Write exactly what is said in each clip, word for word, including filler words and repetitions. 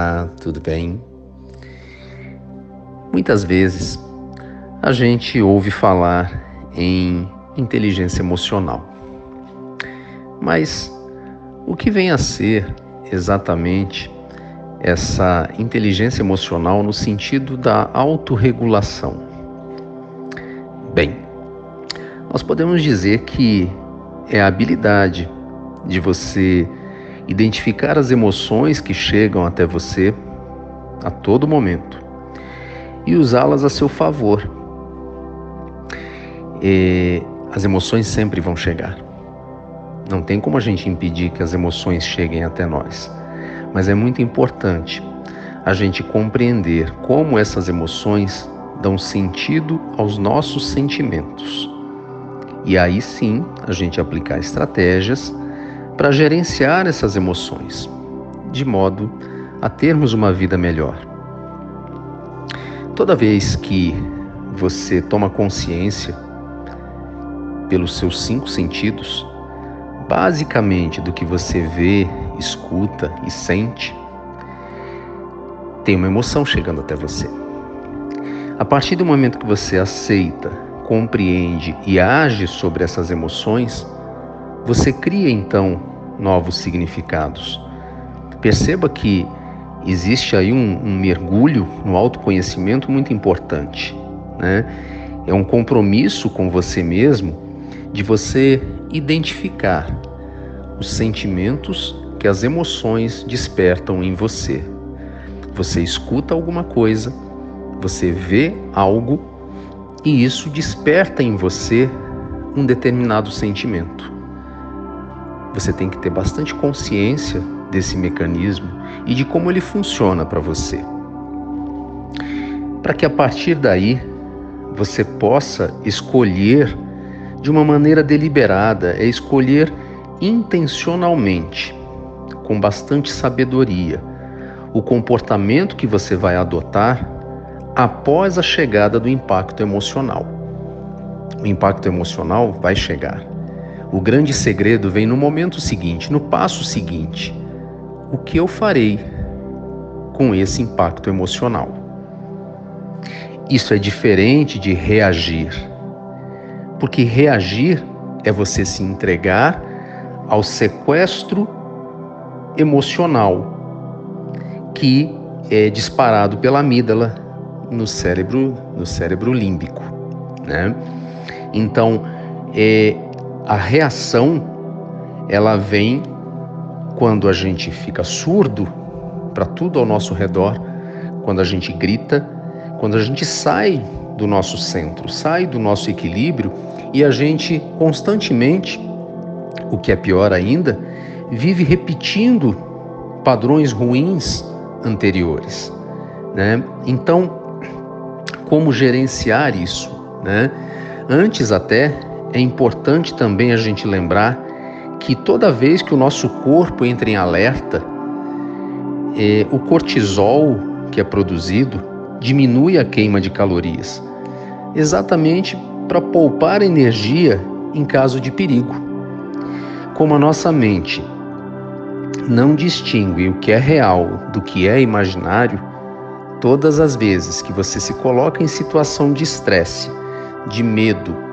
Olá, tudo bem? Muitas vezes a gente ouve falar em inteligência emocional, mas o que vem a ser exatamente essa inteligência emocional no sentido da autorregulação? Bem, nós podemos dizer que é a habilidade de você identificar as emoções que chegam até você a todo momento e usá-las a seu favor. E as emoções sempre vão chegar. Não tem como a gente impedir que as emoções cheguem até nós, mas é muito importante a gente compreender como essas emoções dão sentido aos nossos sentimentos. E aí sim a gente aplicar estratégias para gerenciar essas emoções, de modo a termos uma vida melhor. Toda vez que você toma consciência pelos seus cinco sentidos, basicamente do que você vê, escuta e sente, tem uma emoção chegando até você. A partir do momento que você aceita, compreende e age sobre essas emoções, você cria então novos significados. Perceba que existe aí um, um mergulho no autoconhecimento muito importante, né? É um compromisso com você mesmo de você identificar os sentimentos que as emoções despertam em você. Você escuta alguma coisa, você vê algo e isso desperta em você um determinado sentimento. Você tem que ter bastante consciência desse mecanismo e de como ele funciona para você, para que a partir daí você possa escolher de uma maneira deliberada, é escolher intencionalmente, com bastante sabedoria, o comportamento que você vai adotar após a chegada do impacto emocional. O impacto emocional vai chegar. O grande segredo vem no momento seguinte, no passo seguinte. O que eu farei com esse impacto emocional? Isso é diferente de reagir, porque reagir é você se entregar ao sequestro emocional que é disparado pela amígdala no cérebro, no cérebro límbico, né? Então, é a reação, ela vem quando a gente fica surdo para tudo ao nosso redor, quando a gente grita, quando a gente sai do nosso centro, sai do nosso equilíbrio e a gente constantemente, o que é pior ainda, vive repetindo padrões ruins anteriores, né? Então, como gerenciar isso, né? Antes até, é importante também a gente lembrar que toda vez que o nosso corpo entra em alerta, eh, o cortisol que é produzido diminui a queima de calorias, exatamente para poupar energia em caso de perigo. Como a nossa mente não distingue o que é real do que é imaginário, todas as vezes que você se coloca em situação de estresse, de medo,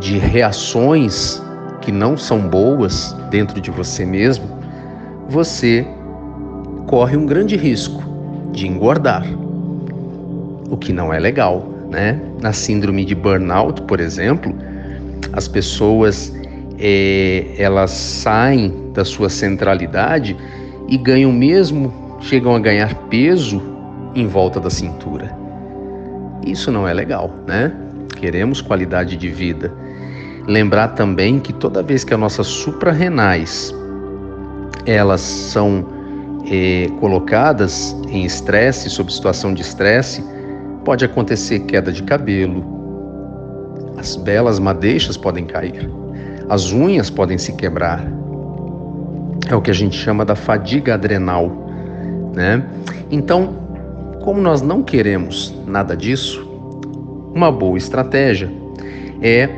de reações que não são boas dentro de você mesmo, você corre um grande risco de engordar, o que não é legal, né? Na síndrome de burnout, por exemplo, as pessoas é, elas saem da sua centralidade e ganham mesmo, chegam a ganhar peso em volta da cintura. Isso não é legal, né? Queremos qualidade de vida. Lembrar também que toda vez que as nossas suprarrenais elas são eh, colocadas em estresse, sob situação de estresse, pode acontecer queda de cabelo, as belas madeixas podem cair, as unhas podem se quebrar. É o que a gente chama da fadiga adrenal, né? Então, como nós não queremos nada disso, uma boa estratégia é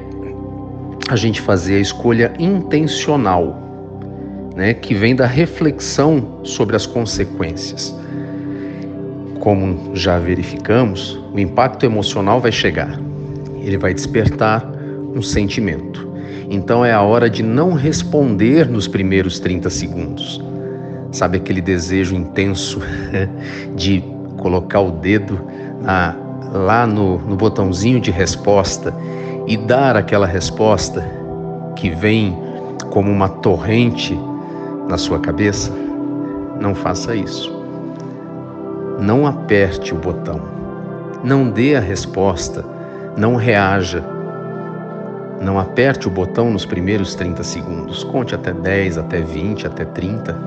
a gente fazer a escolha intencional, né, que vem da reflexão sobre as consequências. Como já verificamos, o impacto emocional vai chegar. Ele vai despertar um sentimento. Então é a hora de não responder nos primeiros trinta segundos. Sabe aquele desejo intenso de colocar o dedo na, lá no, no botãozinho de resposta e dar aquela resposta que vem como uma torrente na sua cabeça? Não faça isso. Não aperte o botão. Não dê a resposta. Não reaja. Não aperte o botão nos primeiros trinta segundos. Conte até dez, até vinte, até trinta.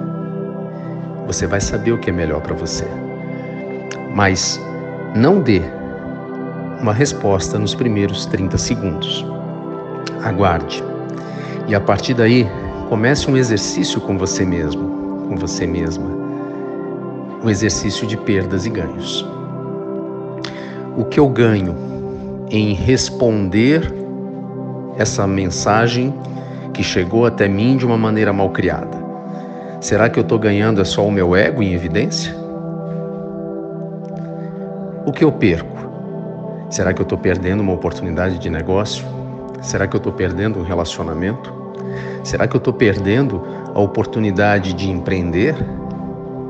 Você vai saber o que é melhor para você. Mas não dê uma resposta nos primeiros trinta segundos. Aguarde. E a partir daí, comece um exercício com você mesmo, com você mesma. Um exercício de perdas e ganhos. O que eu ganho em responder essa mensagem que chegou até mim de uma maneira mal criada? Será que eu estou ganhando é só o meu ego em evidência? O que eu perco? Será que eu estou perdendo uma oportunidade de negócio? Será que eu estou perdendo um relacionamento? Será que eu estou perdendo a oportunidade de empreender?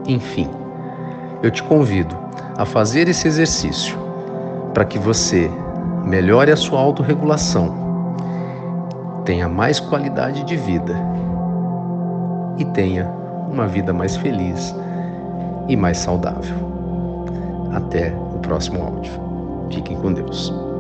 Enfim, eu te convido a fazer esse exercício para que você melhore a sua autorregulação, tenha mais qualidade de vida e tenha uma vida mais feliz e mais saudável. Até o próximo áudio. Fiquem com Deus.